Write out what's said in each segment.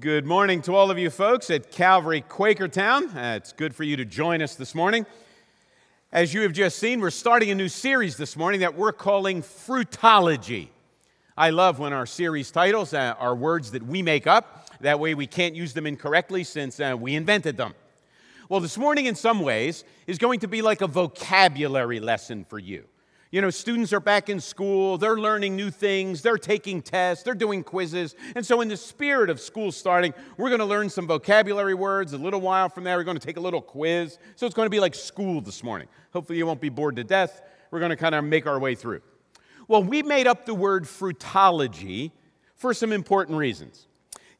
Good morning to all of you folks at Calvary Quaker Town. It's good for you to join us this morning. As you have just seen, we're starting a new series this morning that we're calling Fruitology. I love when our series titles are words that we make up. That way we can't use them incorrectly since we invented them. Well, this morning in some ways is going to be like a vocabulary lesson for you. You know, students are back in school, they're learning new things, they're taking tests, they're doing quizzes. And so in the spirit of school starting, we're going to learn some vocabulary words. A little while from there, we're going to take a little quiz. So it's going to be like school this morning. Hopefully you won't be bored to death. We're going to kind of make our way through. Well, we made up the word fruitology for some important reasons.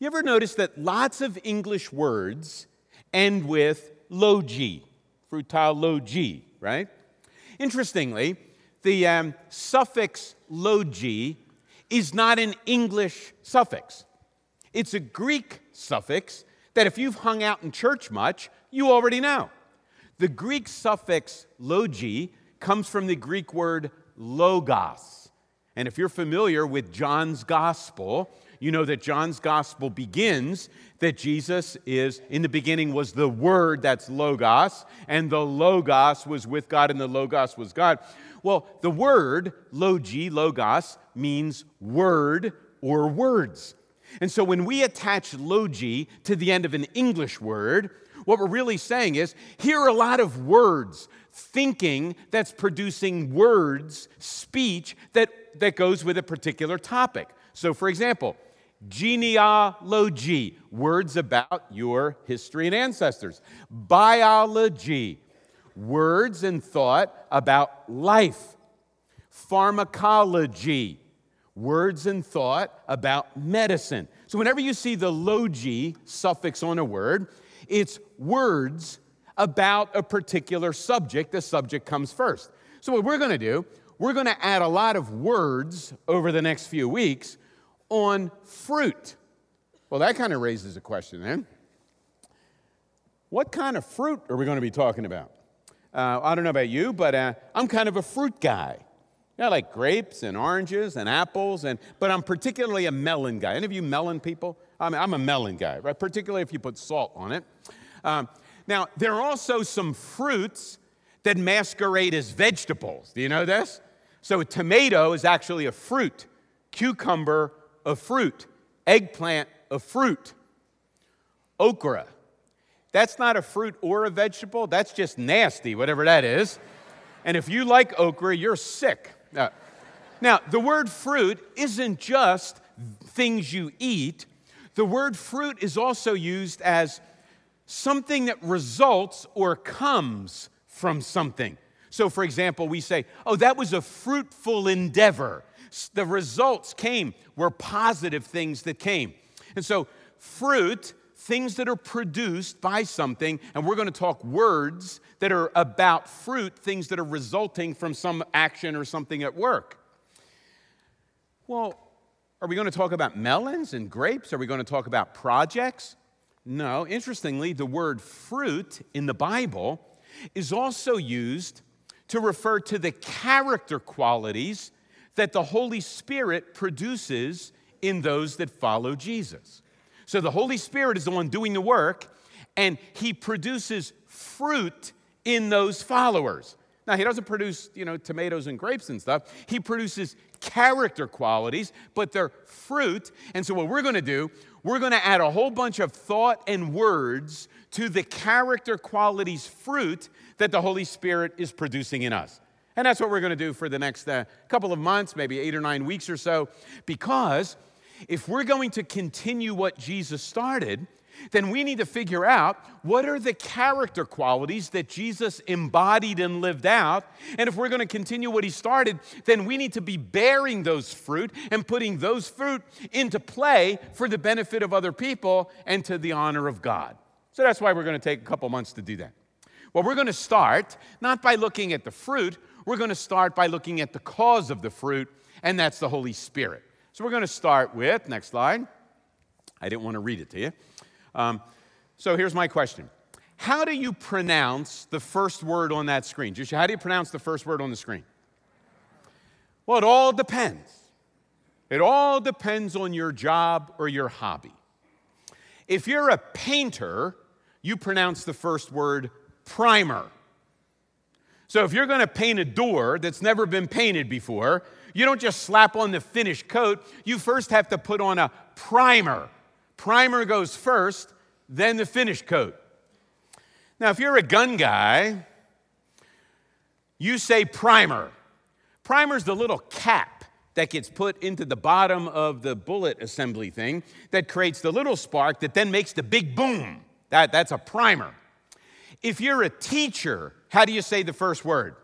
You ever notice that lots of English words end with logy, fruitology, right? Interestingly, the suffix logy is not an English suffix. It's a Greek suffix that if you've hung out in church much, you already know. The Greek suffix logy comes from the Greek word logos. And if you're familiar with John's Gospel, you know that John's Gospel begins that Jesus is, in the beginning was the Word, that's Logos, and the Logos was with God, and the Logos was God. Well, the word, logi, logos, means word or words. And so when we attach logi to the end of an English word, what we're really saying is, here are a lot of words, thinking that's producing words, speech that goes with a particular topic. So, for example, genealogy, words about your history and ancestors. Biology, words and thought about life. Pharmacology, words and thought about medicine. So whenever you see the logy suffix on a word, it's words about a particular subject. The subject comes first. So what we're going to do, we're going to add a lot of words over the next few weeks on fruit. Well, that kind of raises a question then. What kind of fruit are we going to be talking about? I don't know about you, but I'm kind of a fruit guy. I like grapes and oranges and apples, but I'm particularly a melon guy. Any of you melon people? I mean, I'm a melon guy, right? Particularly if you put salt on it. Now, there are also some fruits that masquerade as vegetables. Do you know this? So a tomato is actually a fruit. Cucumber, a fruit. Eggplant, a fruit. Okra. That's not a fruit or a vegetable. That's just nasty, whatever that is. And if you like okra, you're sick. Now, the word fruit isn't just things you eat. The word fruit is also used as something that results or comes from something. So, for example, we say, oh, that was a fruitful endeavor. The results were positive things that came. And so fruit, things that are produced by something, and we're going to talk words that are about fruit, things that are resulting from some action or something at work. Well, are we going to talk about melons and grapes? Are we going to talk about projects? No. Interestingly, the word fruit in the Bible is also used to refer to the character qualities that the Holy Spirit produces in those that follow Jesus. So the Holy Spirit is the one doing the work, and he produces fruit in those followers. Now, he doesn't produce, tomatoes and grapes and stuff. He produces character qualities, but they're fruit. And so what we're going to do, we're going to add a whole bunch of thought and words to the character qualities fruit that the Holy Spirit is producing in us. And that's what we're going to do for the next couple of months, maybe 8 or 9 weeks or so, because if we're going to continue what Jesus started, then we need to figure out what are the character qualities that Jesus embodied and lived out. And if we're going to continue what he started, then we need to be bearing those fruit and putting those fruit into play for the benefit of other people and to the honor of God. So that's why we're going to take a couple months to do that. Well, we're going to start not by looking at the fruit. We're going to start by looking at the cause of the fruit, and that's the Holy Spirit. So we're going to start with, next slide. I didn't want to read it to you. So here's my question. How do you pronounce the first word on that screen? Joshua, how do you pronounce the first word on the screen? Well, it all depends. It all depends on your job or your hobby. If you're a painter, you pronounce the first word primer. So if you're going to paint a door that's never been painted before, you don't just slap on the finished coat. You first have to put on a primer. Primer goes first, then the finished coat. Now, if you're a gun guy, you say primer. Primer's the little cap that gets put into the bottom of the bullet assembly thing that creates the little spark that then makes the big boom. That's a primer. If you're a teacher, how do you say the first word?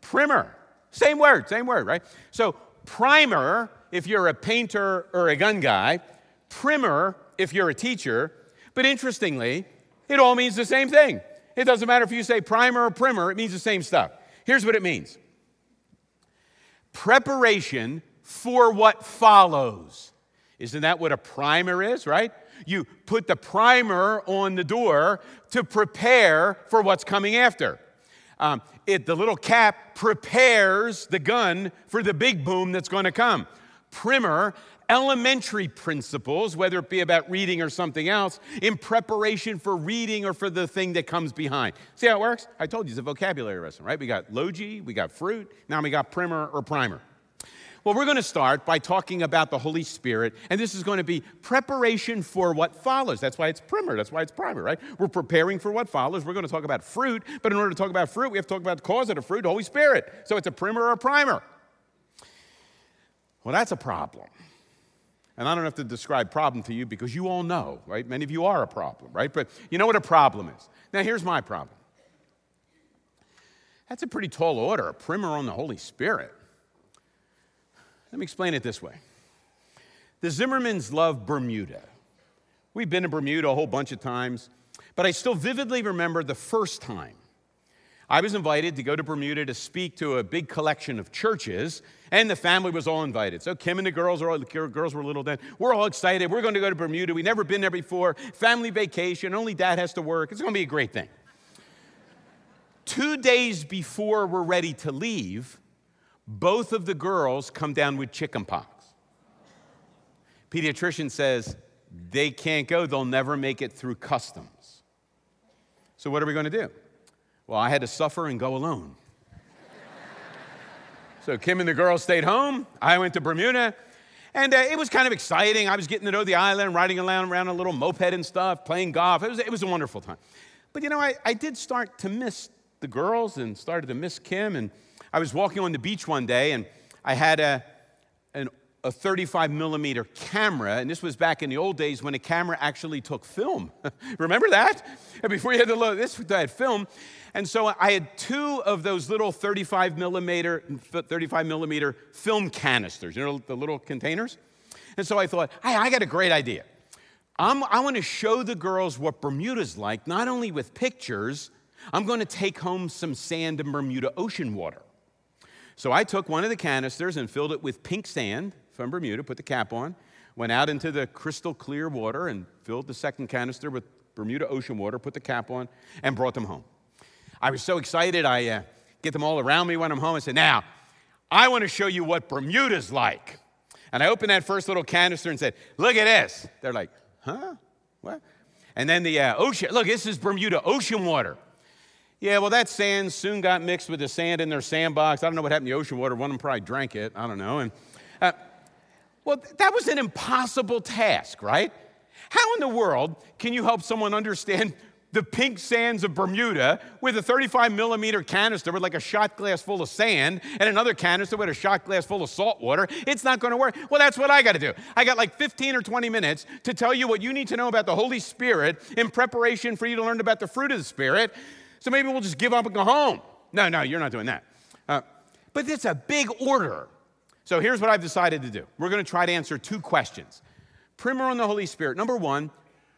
Primer. Same word, right? So primer, if you're a painter or a gun guy, primer, if you're a teacher, but interestingly, it all means the same thing. It doesn't matter if you say primer or primer, it means the same stuff. Here's what it means. Preparation for what follows. Isn't that what a primer is, right? You put the primer on the door to prepare for what's coming after. The little cap prepares the gun for the big boom that's going to come. Primer, elementary principles, whether it be about reading or something else, in preparation for reading or for the thing that comes behind. See how it works? I told you it's a vocabulary lesson, right? We got logi, we got fruit, now we got primer or primer. Well, we're going to start by talking about the Holy Spirit, and this is going to be preparation for what follows. That's why it's primer. That's why it's primer, right? We're preparing for what follows. We're going to talk about fruit, but in order to talk about fruit, we have to talk about the cause of the fruit, the Holy Spirit. So it's a primer or a primer. Well, that's a problem. And I don't have to describe problem to you because you all know, right? Many of you are a problem, right? But you know what a problem is. Now, here's my problem. That's a pretty tall order, a primer on the Holy Spirit. Let me explain it this way. The Zimmermans love Bermuda. We've been to Bermuda a whole bunch of times, but I still vividly remember the first time. I was invited to go to Bermuda to speak to a big collection of churches, and the family was all invited. So Kim and the girls were little then. We're all excited. We're going to go to Bermuda. We've never been there before. Family vacation. Only dad has to work. It's going to be a great thing. 2 days before we're ready to leave, both of the girls come down with chicken pox. Pediatrician says, they can't go. They'll never make it through customs. So what are we going to do? Well, I had to suffer and go alone. So Kim and the girls stayed home. I went to Bermuda, and it was kind of exciting. I was getting to know the island, riding around a little moped and stuff, playing golf. It was a wonderful time. But, you know, I did start to miss the girls and started to miss Kim. And I was walking on the beach one day, and I had a 35-millimeter camera, and this was back in the old days when a camera actually took film. Remember that? And before you had to load this, I had film. And so I had two of those little 35-millimeter film canisters, you know, the little containers? And so I thought, hey, I got a great idea. I want to show the girls what Bermuda's like, not only with pictures. I'm going to take home some sand and Bermuda ocean water. So I took one of the canisters and filled it with pink sand from Bermuda, put the cap on, went out into the crystal clear water and filled the second canister with Bermuda ocean water, put the cap on, and brought them home. I was so excited, I get them all around me when I'm home. I said, now, I want to show you what Bermuda's like. And I opened that first little canister and said, look at this. They're like, huh? What? And then the ocean, look, this is Bermuda ocean water. Yeah, well, that sand soon got mixed with the sand in their sandbox. I don't know what happened to the ocean water. One of them probably drank it. I don't know. And well, that was an impossible task, right? How in the world can you help someone understand the pink sands of Bermuda with a 35-millimeter canister with like a shot glass full of sand and another canister with a shot glass full of salt water? It's not going to work. Well, that's what I got to do. I got like 15 or 20 minutes to tell you what you need to know about the Holy Spirit in preparation for you to learn about the fruit of the Spirit. So maybe we'll just give up and go home. No, you're not doing that. But it's a big order. So here's what I've decided to do. We're going to try to answer two questions. Primer on the Holy Spirit. Number one,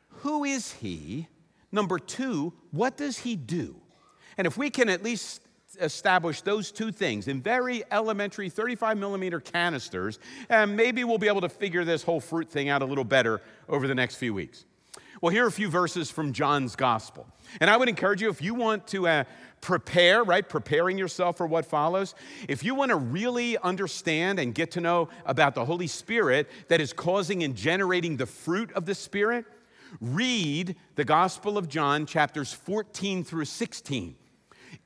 who is he? Number two, what does he do? And if we can at least establish those two things in very elementary 35-millimeter canisters, maybe we'll be able to figure this whole fruit thing out a little better over the next few weeks. Well, here are a few verses from John's Gospel. And I would encourage you, if you want to prepare, right, preparing yourself for what follows, if you want to really understand and get to know about the Holy Spirit that is causing and generating the fruit of the Spirit, read the Gospel of John, chapters 14 through 16.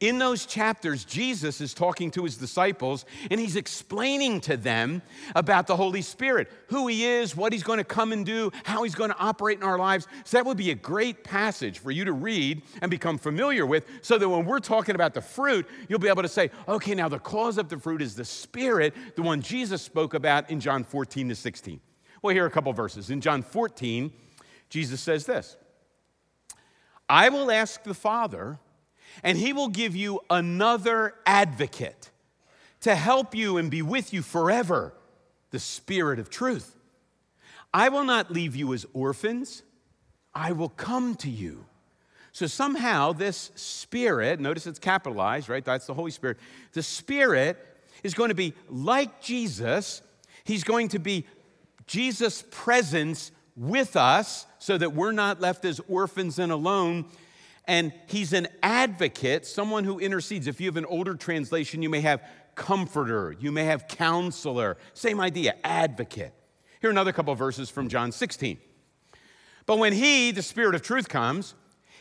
In those chapters, Jesus is talking to his disciples, and he's explaining to them about the Holy Spirit, who he is, what he's going to come and do, how he's going to operate in our lives. So that would be a great passage for you to read and become familiar with, so that when we're talking about the fruit, you'll be able to say, okay, now the cause of the fruit is the Spirit, the one Jesus spoke about in John 14 to 16. Well, here are a couple verses. In John 14, Jesus says this, "I will ask the Father, and he will give you another advocate to help you and be with you forever, the Spirit of truth. I will not leave you as orphans. I will come to you." So somehow this Spirit, notice it's capitalized, right? That's the Holy Spirit. The Spirit is going to be like Jesus. He's going to be Jesus' presence with us so that we're not left as orphans and alone. And he's an advocate, someone who intercedes. If you have an older translation, you may have comforter, you may have counselor. Same idea, advocate. Here are another couple of verses from John 16. "But when he, the Spirit of truth, comes,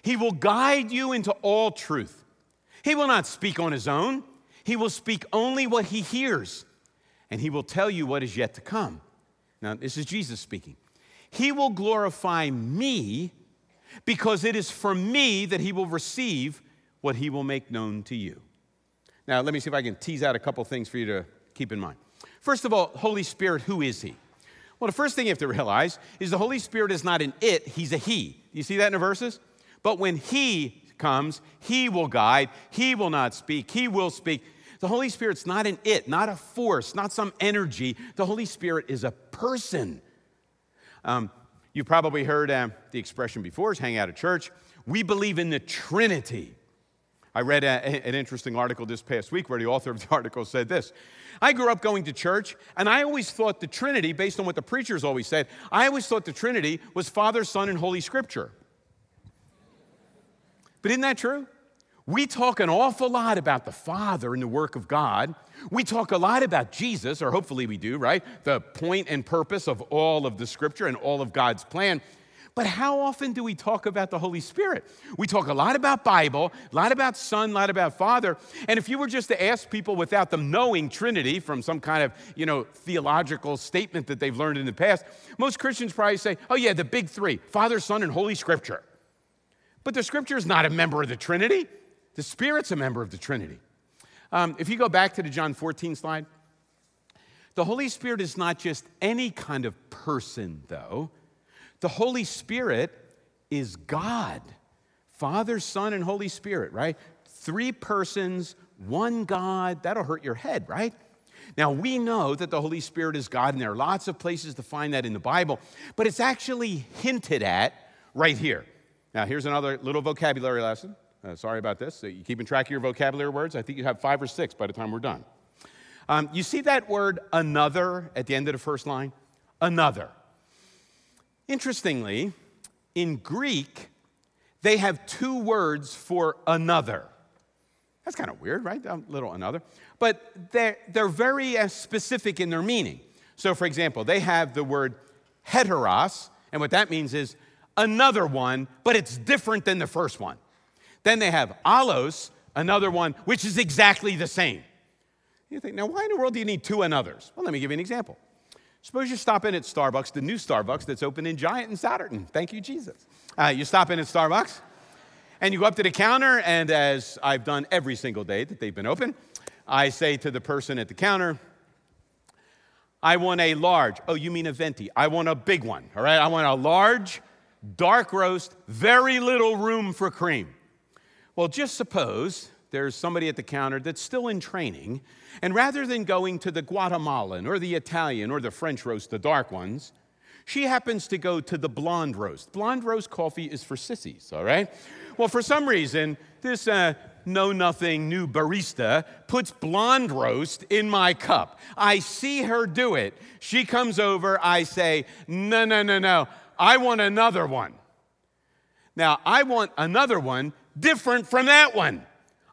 he will guide you into all truth. He will not speak on his own. He will speak only what he hears, and he will tell you what is yet to come." Now, this is Jesus speaking. "He will glorify me, because it is from me that he will receive what he will make known to you." Now, let me see if I can tease out a couple things for you to keep in mind. First of all, Holy Spirit, who is he? Well, the first thing you have to realize is the Holy Spirit is not an it, he's a he. You see that in the verses? "But when he comes, he will guide, he will not speak, he will speak." The Holy Spirit's not an it, not a force, not some energy. The Holy Spirit is a person. You probably heard the expression before, is hang out at church. We believe in the Trinity. I read an interesting article this past week where the author of the article said this. "I grew up going to church, and I always thought the Trinity, based on what the preachers always said, I always thought the Trinity was Father, Son, and Holy Scripture." But isn't that true? We talk an awful lot about the Father and the work of God. We talk a lot about Jesus, or hopefully we do, right? The point and purpose of all of the Scripture and all of God's plan. But how often do we talk about the Holy Spirit? We talk a lot about Bible, a lot about Son, a lot about Father. And if you were just to ask people without them knowing Trinity from some kind of, theological statement that they've learned in the past, most Christians probably say, oh yeah, the big three, Father, Son, and Holy Scripture. But the Scripture is not a member of the Trinity. The Spirit's a member of the Trinity. If you go back to the John 14 slide, the Holy Spirit is not just any kind of person, though. The Holy Spirit is God, Father, Son, and Holy Spirit, right? Three persons, one God. That'll hurt your head, right? Now, we know that the Holy Spirit is God, and there are lots of places to find that in the Bible, but it's actually hinted at right here. Now, here's another little vocabulary lesson. Sorry about this. So you keeping track of your vocabulary words? I think you have 5 or 6 by the time we're done. You see that word another at the end of the first line? Another. Interestingly, in Greek, they have 2 words for another. That's kind of weird, right? A little another. But they're very specific in their meaning. So, for example, they have the word heteros, and what that means is another one, but it's different than the first one. Then they have állos, another one, which is exactly the same. You think, now why in the world do you need 2 anothers? Well, let me give you an example. Suppose you stop in at Starbucks, the new Starbucks that's open in Giant and Satterton. Thank you, Jesus. You stop in at Starbucks, and you go up to the counter, and as I've done every single day that they've been open, I say to the person at the counter, I want a large. Oh, you mean a venti. I want a big one, all right? I want a large, dark roast, very little room for cream. Well, just suppose there's somebody at the counter that's still in training, and rather than going to the Guatemalan or the Italian or the French roast, the dark ones, she happens to go to the blonde roast. Blonde roast coffee is for sissies, all right? Well, for some reason, this know-nothing new barista puts blonde roast in my cup. I see her do it. She comes over. I say, no, I want another one. Now, I want another one different from that one.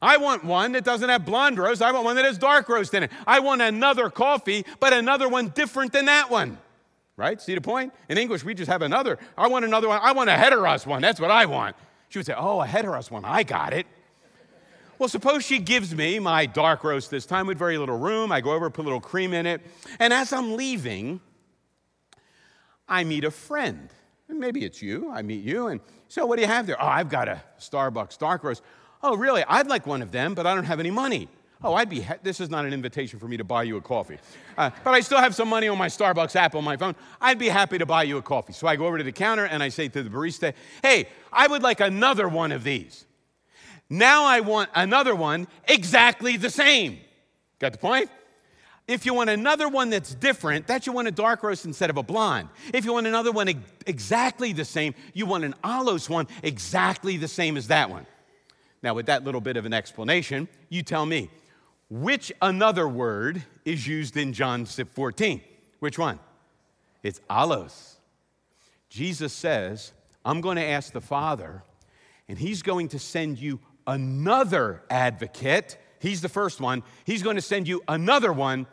I want one that doesn't have blonde roast. I want one that has dark roast in it. I want another coffee, but another one different than that one. Right? See the point? In English, we just have another. I want another one. I want a heteros one. That's what I want. She would say, oh, a heteros one. I got it. Well, suppose she gives me my dark roast this time with very little room. I go over, put a little cream in it. And as I'm leaving, I meet a friend. And maybe it's you. I meet you. And so what do you have there? Oh, I've got a Starbucks dark roast. Oh, really? I'd like one of them, but I don't have any money. Oh, this is not an invitation for me to buy you a coffee. But I still have some money on my Starbucks app on my phone. I'd be happy to buy you a coffee. So I go over to the counter and I say to the barista, hey, I would like another one of these. Now I want another one exactly the same. Got the point? If you want another one that's different, that you want a dark roast instead of a blonde. If you want another one exactly the same, you want an állos one exactly the same as that one. Now, with that little bit of an explanation, you tell me, which another word is used in John 14? Which one? It's állos. Jesus says, I'm going to ask the Father, and he's going to send you another advocate. He's the first one. He's going to send you another one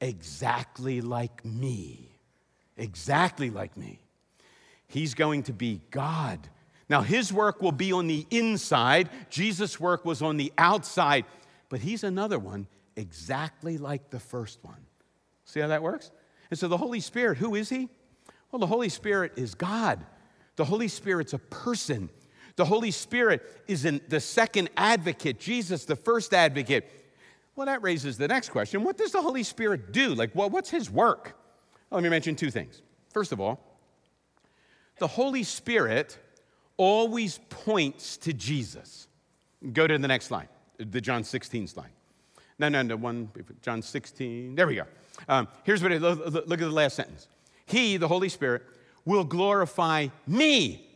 exactly like me. Exactly like me. He's going to be God. Now, his work will be on the inside. Jesus' work was on the outside. But he's another one exactly like the first one. See how that works? And so the Holy Spirit, who is he? Well, the Holy Spirit is God. The Holy Spirit's a person. The Holy Spirit is the second advocate. Jesus, the first advocate. Well, that raises the next question. What does the Holy Spirit do? What's his work? Well, let me mention two things. First of all, the Holy Spirit always points to Jesus. Go to the next slide. The John 16 slide. John 16. There we go. Here's what it is. Look at the last sentence. He, the Holy Spirit, will glorify me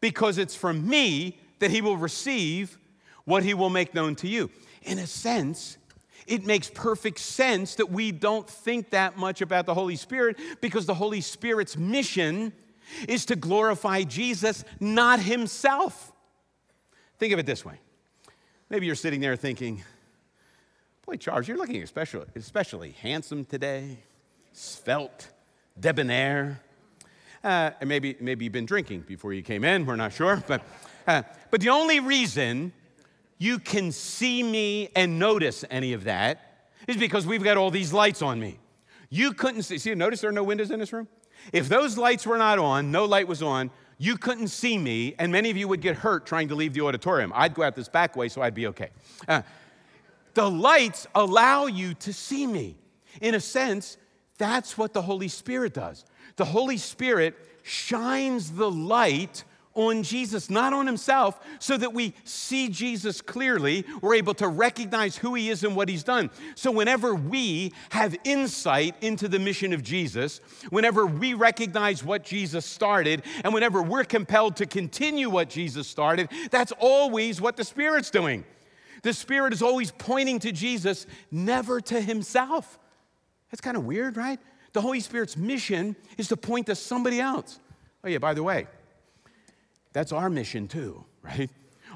because it's from me that he will receive what he will make known to you. In a sense, it makes perfect sense that we don't think that much about the Holy Spirit because the Holy Spirit's mission is to glorify Jesus, not himself. Think of it this way. Maybe you're sitting there thinking, boy, Charles, you're looking especially handsome today, svelte, debonair. And maybe you've been drinking before you came in. We're not sure. But the only reason you can see me and notice any of that is because we've got all these lights on me. You couldn't see. See, notice there are no windows in this room? If those lights were not on, no light was on, you couldn't see me, and many of you would get hurt trying to leave the auditorium. I'd go out this back way, so I'd be okay. The lights allow you to see me. In a sense, that's what the Holy Spirit does. The Holy Spirit shines the light on Jesus, not on himself, so that we see Jesus clearly. We're able to recognize who he is and what he's done. So whenever we have insight into the mission of Jesus, whenever we recognize what Jesus started, and whenever we're compelled to continue what Jesus started, that's always what the Spirit's doing. The Spirit is always pointing to Jesus, never to himself. That's kind of weird, right? The Holy Spirit's mission is to point to somebody else. Oh yeah, by the way, that's our mission too, right?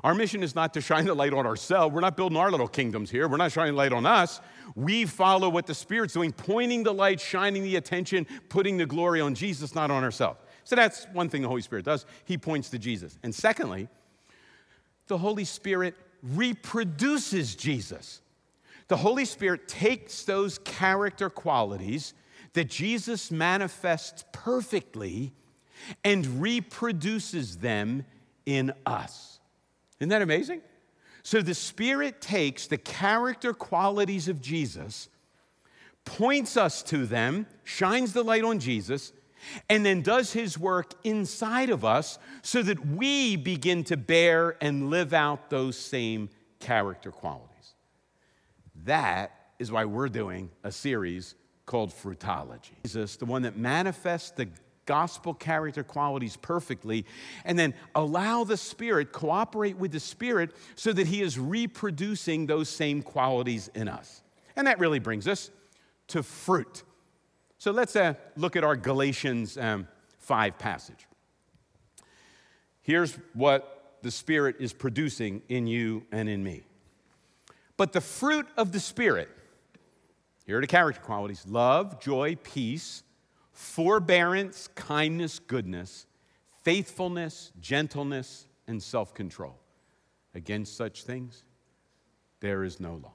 Our mission is not to shine the light on ourselves. We're not building our little kingdoms here. We're not shining the light on us. We follow what the Spirit's doing, pointing the light, shining the attention, putting the glory on Jesus, not on ourselves. So that's one thing the Holy Spirit does. He points to Jesus. And secondly, the Holy Spirit reproduces Jesus. The Holy Spirit takes those character qualities that Jesus manifests perfectly and reproduces them in us. Isn't that amazing? So the Spirit takes the character qualities of Jesus, points us to them, shines the light on Jesus, and then does his work inside of us so that we begin to bear and live out those same character qualities. That is why we're doing a series called Fruitology. Jesus, the one that manifests the gospel character qualities perfectly, and then allow the Spirit, cooperate with the Spirit so that he is reproducing those same qualities in us. And that really brings us to fruit. So let's look at our Galatians 5 passage. Here's what the Spirit is producing in you and in me. But the fruit of the Spirit, here are the character qualities, love, joy, peace, forbearance, kindness, goodness, faithfulness, gentleness, and self-control. Against such things, there is no law.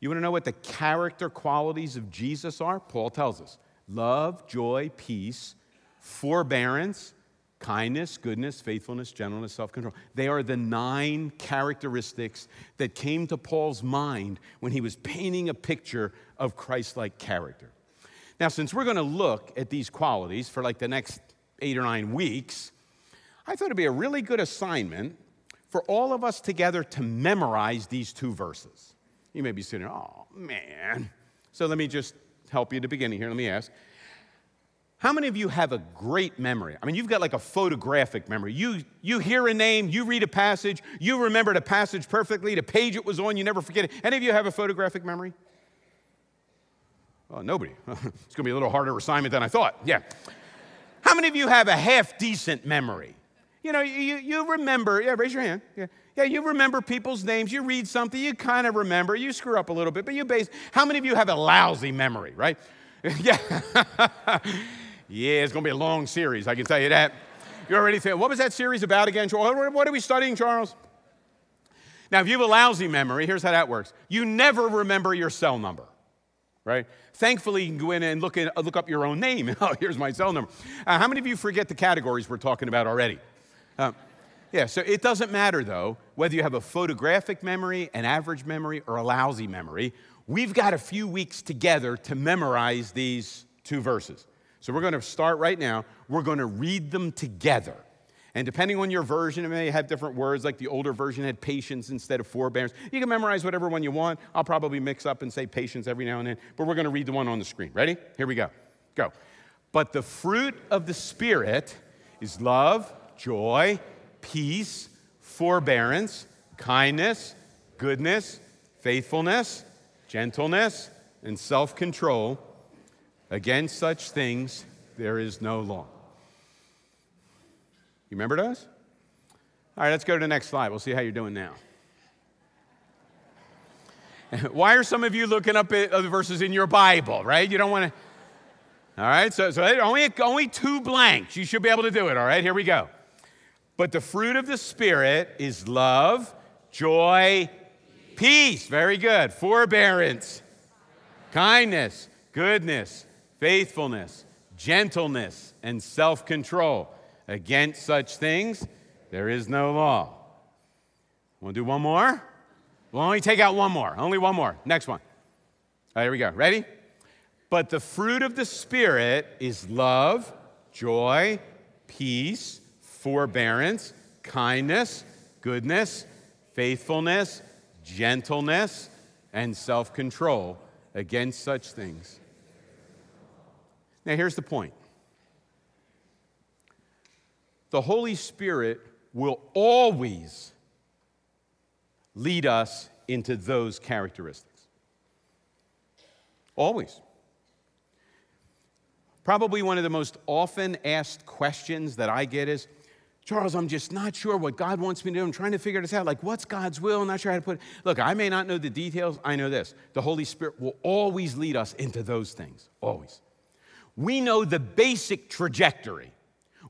You want to know what the character qualities of Jesus are? Paul tells us. Love, joy, peace, forbearance, kindness, goodness, faithfulness, gentleness, self-control. They are the 9 characteristics that came to Paul's mind when he was painting a picture of Christ-like character. Now, since we're going to look at these qualities for like the next 8 or 9 weeks, I thought it'd be a really good assignment for all of us together to memorize these 2 verses. You may be sitting there, oh, man. So let me just help you at the beginning here. Let me ask. How many of you have a great memory? I mean, you've got like a photographic memory. You hear a name, you read a passage, you remember the passage perfectly, the page it was on, you never forget it. Any of you have a photographic memory? Oh, nobody. It's going to be a little harder assignment than I thought. Yeah. How many of you have a half-decent memory? You know, you remember. Yeah, raise your hand. Yeah. Yeah, you remember people's names. You read something, you kind of remember. You screw up a little bit, but how many of you have a lousy memory, right? Yeah. Yeah, it's going to be a long series, I can tell you that. You already think, what was that series about again, Charles? What are we studying, Charles? Now, if you have a lousy memory, here's how that works. You never remember your cell number, right? Thankfully, you can go in and look up your own name. Oh, here's my cell number. How many of you forget the categories we're talking about already? So it doesn't matter, though, whether you have a photographic memory, an average memory, or a lousy memory. We've got a few weeks together to memorize these 2 verses. So we're going to start right now. We're going to read them together. And depending on your version, it may have different words, like the older version had patience instead of forbearance. You can memorize whatever one you want. I'll probably mix up and say patience every now and then, but we're going to read the one on the screen. Ready? Here we go. Go. But the fruit of the Spirit is love, joy, peace, forbearance, kindness, goodness, faithfulness, gentleness, and self-control. Against such things, there is no law. You remember those? All right, let's go to the next slide. We'll see how you're doing now. Why are some of you looking up at other verses in your Bible, right? You don't want to. All right, so only 2 blanks. You should be able to do it, all right? Here we go. But the fruit of the Spirit is love, joy, peace. Very good. Forbearance, kindness, goodness, faithfulness, gentleness, and self-control. Against such things, there is no law. Want to do one more? We'll only take out one more. Only one more. Next one. All right, here we go. Ready? But the fruit of the Spirit is love, joy, peace, forbearance, kindness, goodness, faithfulness, gentleness, and self-control. Against such things. Now, here's the point. The Holy Spirit will always lead us into those characteristics. Always. Probably one of the most often asked questions that I get is, Charles, I'm just not sure what God wants me to do. I'm trying to figure this out. Like, what's God's will? I'm not sure how to put it. Look, I may not know the details. I know this. The Holy Spirit will always lead us into those things, always. We know the basic trajectory.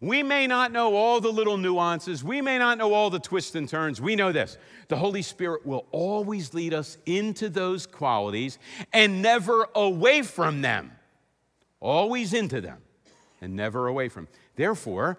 We may not know all the little nuances. We may not know all the twists and turns. We know this. The Holy Spirit will always lead us into those qualities and never away from them. Always into them and never away from them. Therefore,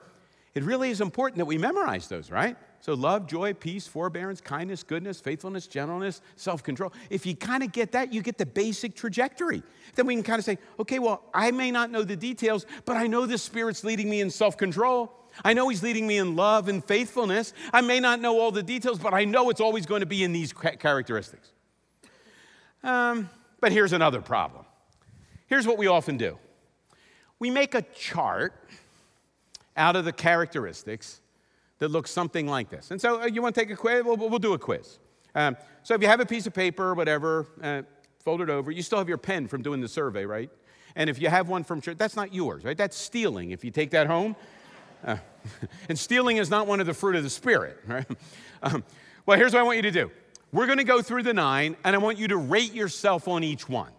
it really is important that we memorize those, right? So love, joy, peace, forbearance, kindness, goodness, faithfulness, gentleness, self-control. If you kind of get that, you get the basic trajectory. Then we can kind of say, okay, well, I may not know the details, but I know the Spirit's leading me in self-control. I know He's leading me in love and faithfulness. I may not know all the details, but I know it's always going to be in these characteristics. But here's another problem. Here's what we often do. We make a chart out of the characteristics that look something like this. And so you want to take a quiz? We'll do a quiz. So if you have a piece of paper or whatever, fold it over. You still have your pen from doing the survey, right? And if you have one from church, that's not yours, right? That's stealing if you take that home. And stealing is not one of the fruit of the Spirit, right? Well, here's what I want you to do. We're going to go through the 9, and I want you to rate yourself on each one.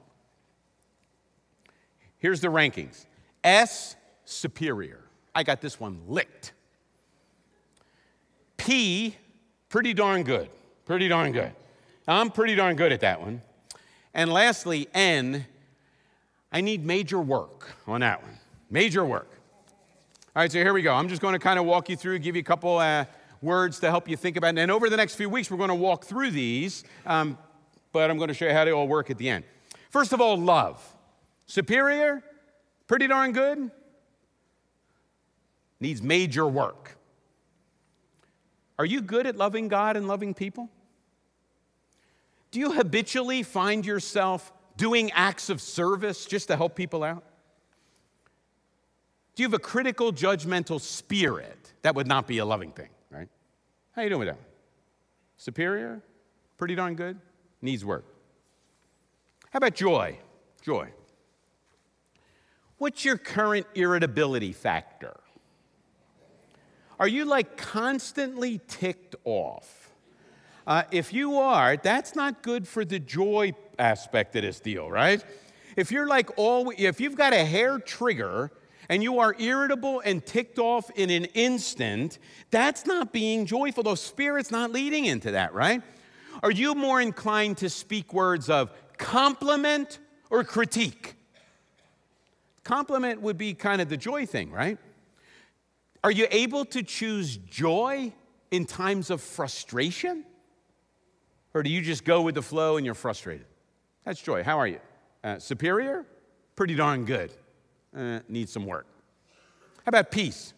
Here's the rankings. S, superior. I got this one licked. P, pretty darn good. Pretty darn good. I'm pretty darn good at that one. And lastly, N, I need major work on that one. Major work. All right, so here we go. I'm just going to kind of walk you through, give you a couple words to help you think about it. And over the next few weeks, we're going to walk through these, but I'm going to show you how they all work at the end. First of all, love. Superior, pretty darn good, needs major work. Are you good at loving God and loving people? Do you habitually find yourself doing acts of service just to help people out? Do you have a critical, judgmental spirit? That would not be a loving thing, right? How you doing with that? Superior, pretty darn good, needs work. How about joy? Joy. What's your current irritability factor? Are you like constantly ticked off? If you are, that's not good for the joy aspect of this deal, right? If you're like if you've got a hair trigger and you are irritable and ticked off in an instant, that's not being joyful. Though Spirit's not leading into that, right? Are you more inclined to speak words of compliment or critique? Compliment would be kind of the joy thing, right? Are you able to choose joy in times of frustration? Or do you just go with the flow and you're frustrated? That's joy. How are you? Superior? Pretty darn good. Need some work. How about peace?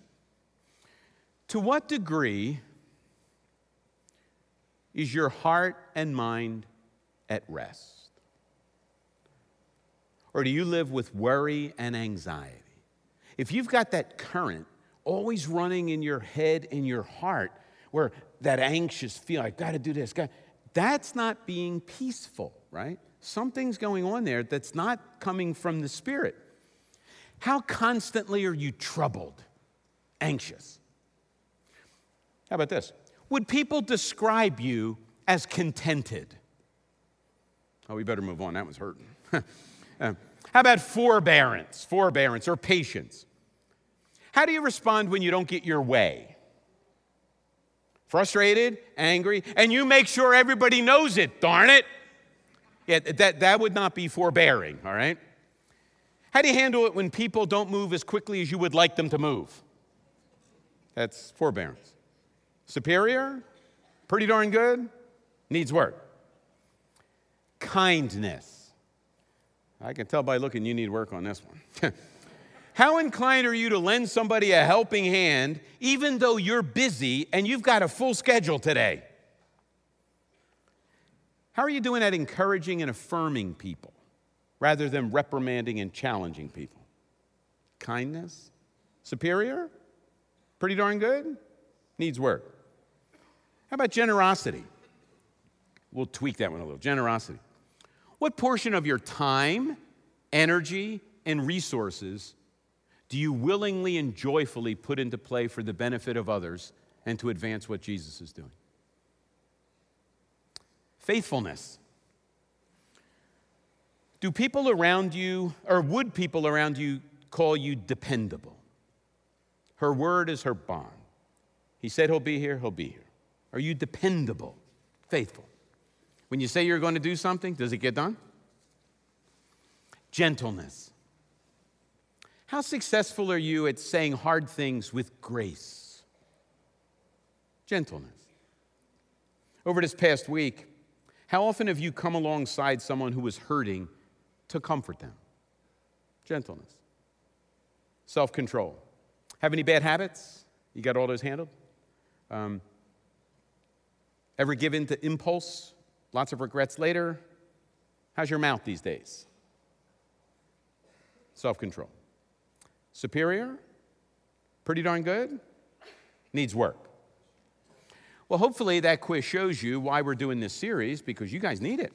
To what degree is your heart and mind at rest? Or do you live with worry and anxiety? If you've got that current always running in your head and your heart, where that anxious feel, I've got to do this, that's not being peaceful, right? Something's going on there that's not coming from the Spirit. How constantly are you troubled, anxious? How about this? Would people describe you as contented? Oh, we better move on. That was hurting. How about forbearance or patience? How do you respond when you don't get your way? Frustrated, angry, and you make sure everybody knows it, darn it. Yeah, that would not be forbearing, all right? How do you handle it when people don't move as quickly as you would like them to move? That's forbearance. Superior, pretty darn good, needs work. Kindness. I can tell by looking you need work on this one. How inclined are you to lend somebody a helping hand even though you're busy and you've got a full schedule today? How are you doing at encouraging and affirming people rather than reprimanding and challenging people? Kindness? Superior? Pretty darn good? Needs work. How about generosity? We'll tweak that one a little. Generosity. What portion of your time, energy, and resources do you willingly and joyfully put into play for the benefit of others and to advance what Jesus is doing? Faithfulness. Do people around you, or would people around you call you dependable? Her word is her bond. He said he'll be here, he'll be here. Are you dependable, faithful? When you say you're going to do something, does it get done? Gentleness. How successful are you at saying hard things with grace? Gentleness. Over this past week, how often have you come alongside someone who was hurting to comfort them? Gentleness. Self-control. Have any bad habits? You got all those handled? Ever give in to impulse? Lots of regrets later. How's your mouth these days? Self-control. Superior? Pretty darn good? Needs work. Well, hopefully that quiz shows you why we're doing this series, because you guys need it.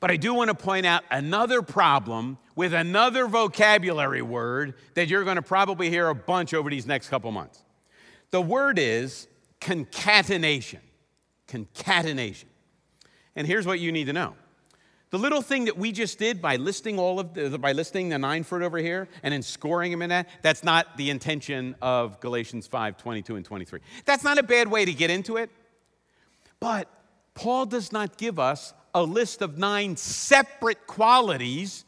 But I do want to point out another problem with another vocabulary word that you're going to probably hear a bunch over these next couple months. The word is concatenation. Concatenation. And here's what you need to know. The little thing that we just did by listing the nine fruit over here and then scoring them in that's not the intention of Galatians 5, 22 and 23. That's not a bad way to get into it. But Paul does not give us a list of nine separate qualities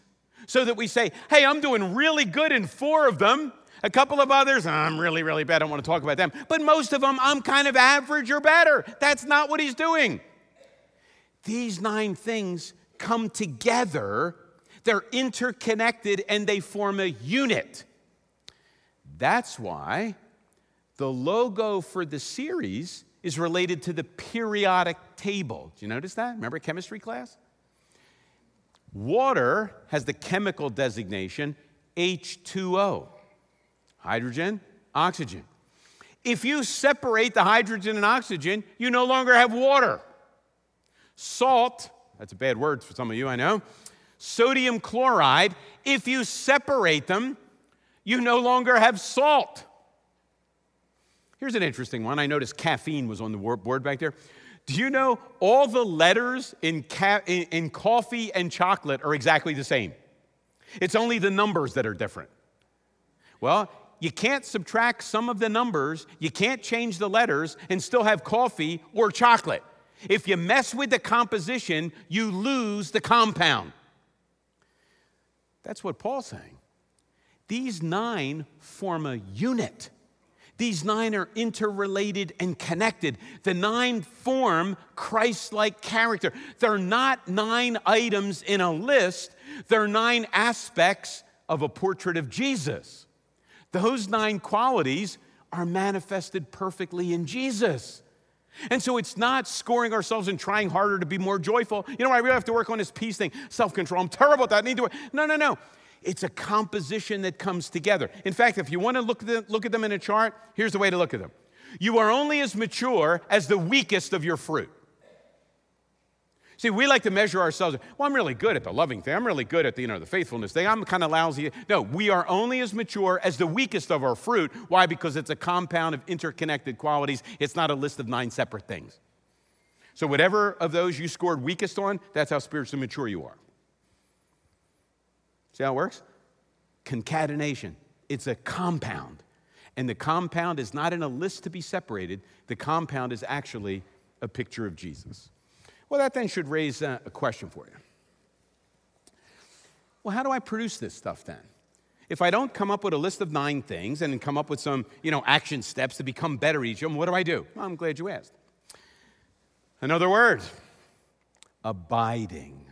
so that we say, hey, I'm doing really good in four of them. A couple of others, I'm really, really bad. I don't want to talk about them. But most of them, I'm kind of average or better. That's not what he's doing. These nine things come together, they're interconnected, and they form a unit. That's why the logo for the series is related to the periodic table. Do you notice that? Remember chemistry class? Water has the chemical designation H2O. Hydrogen, oxygen. If you separate the hydrogen and oxygen, you no longer have water. Salt, that's a bad word for some of you, I know. Sodium chloride, if you separate them, you no longer have salt. Here's an interesting one. I noticed caffeine was on the board back there. Do you know all the letters in coffee and chocolate are exactly the same? It's only the numbers that are different. Well, you can't subtract some of the numbers, you can't change the letters, and still have coffee or chocolate. If you mess with the composition, you lose the compound. That's what Paul's saying. These nine form a unit. These nine are interrelated and connected. The nine form Christ-like character. They're not nine items in a list. They're nine aspects of a portrait of Jesus. Those nine qualities are manifested perfectly in Jesus. And so it's not scoring ourselves and trying harder to be more joyful. You know, I really have to work on this peace thing, self-control. I'm terrible at that. I need to work. No. It's a composition that comes together. In fact, if you want to look at them in a chart, here's the way to look at them. You are only as mature as the weakest of your fruit. See, we like to measure ourselves. Well, I'm really good at the loving thing. I'm really good at the faithfulness thing. I'm kind of lousy. No, we are only as mature as the weakest of our fruit. Why? Because it's a compound of interconnected qualities. It's not a list of nine separate things. So whatever of those you scored weakest on, that's how spiritually mature you are. See how it works? Concatenation. It's a compound. And the compound is not in a list to be separated. The compound is actually a picture of Jesus. Well, that then should raise a question for you. Well, how do I produce this stuff then? If I don't come up with a list of nine things and come up with some, action steps to become better each of them, what do I do? Well, I'm glad you asked. Another word, abiding.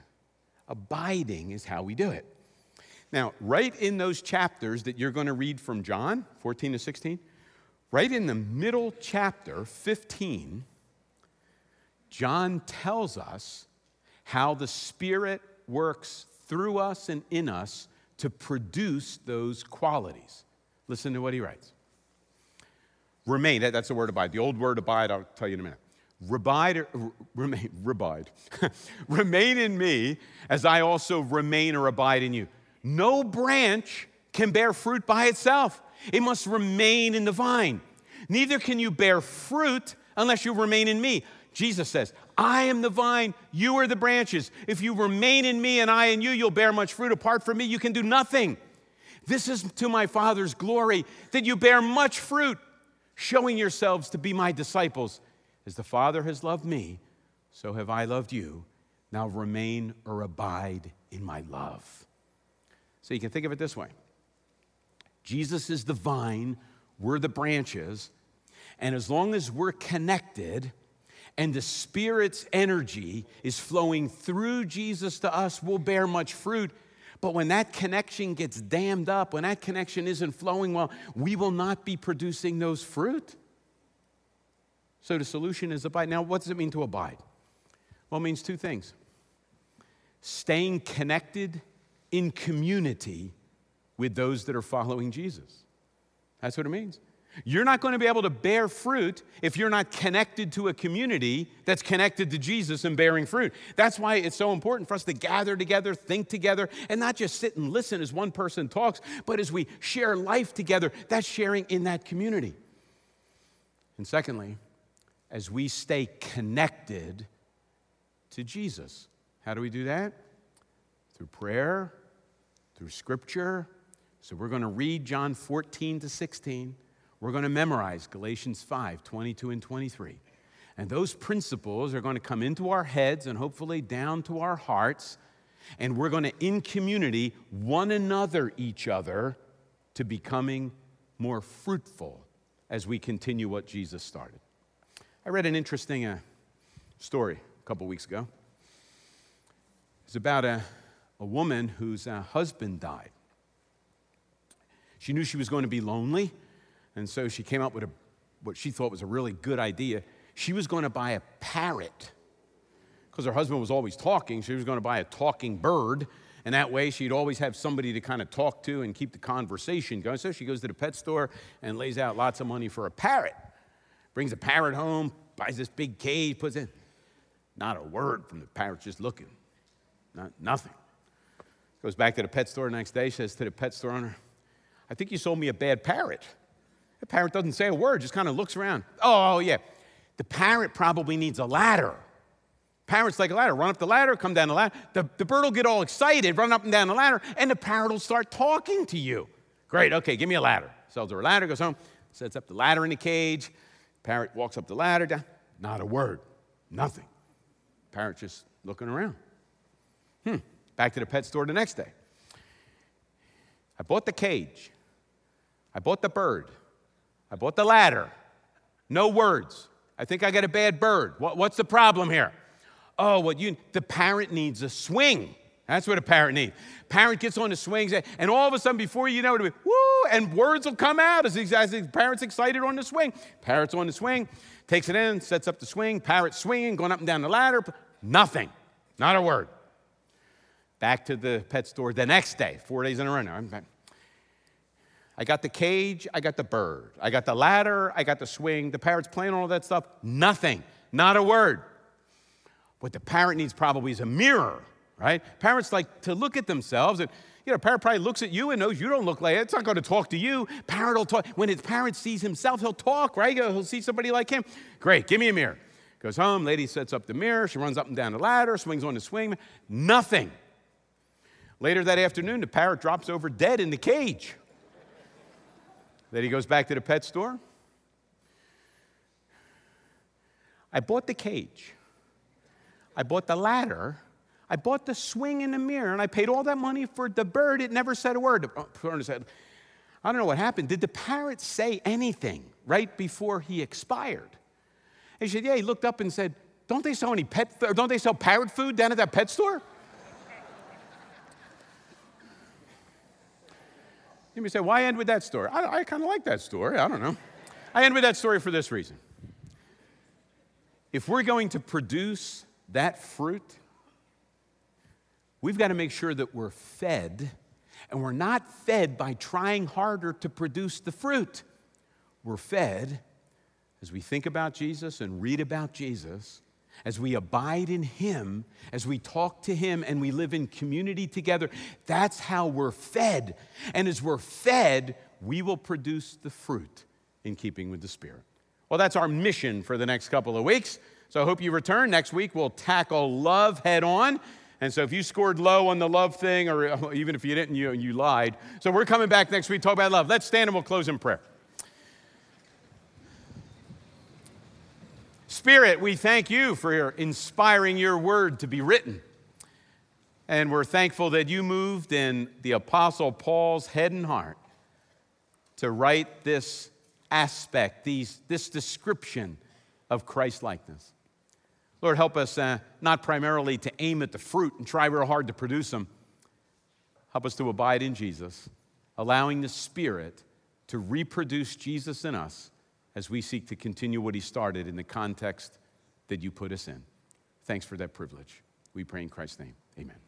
Abiding is how we do it. Now, right in those chapters that you're going to read from John 14 to 16, right in the middle chapter, 15, John tells us how the Spirit works through us and in us to produce those qualities. Listen to what he writes. Remain, that's the word abide. The old word abide, I'll tell you in a minute. Remain in me as I also remain or abide in you. No branch can bear fruit by itself. It must remain in the vine. Neither can you bear fruit unless you remain in me. Jesus says, I am the vine, you are the branches. If you remain in me and I in you, you'll bear much fruit. Apart from me, you can do nothing. This is to my Father's glory, that you bear much fruit, showing yourselves to be my disciples. As the Father has loved me, so have I loved you. Now remain or abide in my love. So you can think of it this way. Jesus is the vine, we're the branches, and as long as we're connected, and the Spirit's energy is flowing through Jesus to us, we'll bear much fruit. But when that connection gets dammed up, when that connection isn't flowing well, we will not be producing those fruit. So the solution is abide. Now, what does it mean to abide? Well, it means two things. Staying connected in community with those that are following Jesus. That's what it means. You're not going to be able to bear fruit if you're not connected to a community that's connected to Jesus and bearing fruit. That's why it's so important for us to gather together, think together, and not just sit and listen as one person talks, but as we share life together, that's sharing in that community. And secondly, as we stay connected to Jesus, how do we do that? through prayer, through Scripture. So we're going to read John 14 to 16. We're going to memorize Galatians 5, 22 and 23. And those principles are going to come into our heads and hopefully down to our hearts. And we're going to, in community, one another each other to becoming more fruitful as we continue what Jesus started. I read an interesting story a couple weeks ago. It's about a woman whose husband died. She knew she was going to be lonely, and so she came up with what she thought was a really good idea. She was going to buy a parrot because her husband was always talking. She was going to buy a talking bird, and that way she'd always have somebody to kind of talk to and keep the conversation going. So she goes to the pet store and lays out lots of money for a parrot, brings a parrot home, buys this big cage, puts it in. Not a word from the parrot, just looking. Nothing. Goes back to the pet store the next day, says to the pet store owner, "I think you sold me a bad parrot. The parrot doesn't say a word, just kind of looks around." "Oh, yeah. The parrot probably needs a ladder. Parrot's like a ladder. Run up the ladder, come down the ladder. The bird will get all excited, run up and down the ladder, and the parrot will start talking to you. Great, okay, give me a ladder." Sells her a ladder, goes home, sets up the ladder in the cage. Parrot walks up the ladder, down. Not a word, nothing. Parrot just looking around. Back to the pet store the next day. "I bought the cage. I bought the bird. I bought the ladder. No words. I think I got a bad bird. What's the problem here?" "Oh, well, the parrot needs a swing. That's what a parrot needs." Parrot gets on the swings, and all of a sudden, before you know it, it'll be, woo, and words will come out as the parrot's excited on the swing. Parrot's on the swing, takes it in, sets up the swing, parrot swinging, going up and down the ladder. Nothing. Not a word. Back to the pet store the next day, 4 days in a row now. "I got the cage, I got the bird, I got the ladder, I got the swing, the parrot's playing all that stuff, nothing, not a word. What the parrot needs probably is a mirror, right? Parrots like to look at themselves, and parrot probably looks at you and knows you don't look like it. It's not going to talk to you. Parrot will talk. When his parrot sees himself, he'll talk, right? He'll see somebody like him. Great, give me a mirror." Goes home, lady sets up the mirror, she runs up and down the ladder, swings on the swing, nothing. Later that afternoon, the parrot drops over dead in the cage. Then he goes back to the pet store. "I bought the cage. I bought the ladder. I bought the swing and the mirror, and I paid all that money for the bird. It never said a word." I don't know what happened. Did the parrot say anything right before he expired? He said, yeah, he looked up and said, "Don't they sell don't they sell parrot food down at that pet store?" You may say, why end with that story? I kind of like that story. I don't know. I end with that story for this reason. If we're going to produce that fruit, we've got to make sure that we're fed, and we're not fed by trying harder to produce the fruit. We're fed as we think about Jesus and read about Jesus, as we abide in Him, as we talk to Him, and we live in community together. That's how we're fed. And as we're fed, we will produce the fruit in keeping with the Spirit. Well, that's our mission for the next couple of weeks. So I hope you return. Next week, we'll tackle love head on. And so if you scored low on the love thing, or even if you didn't, you lied. So we're coming back next week to talk about love. Let's stand and we'll close in prayer. Spirit, we thank you for inspiring your word to be written. And we're thankful that you moved in the Apostle Paul's head and heart to write this aspect, this description of Christ-likeness. Lord, help us not primarily to aim at the fruit and try real hard to produce them. Help us to abide in Jesus, allowing the Spirit to reproduce Jesus in us as we seek to continue what He started in the context that you put us in. Thanks for that privilege. We pray in Christ's name. Amen.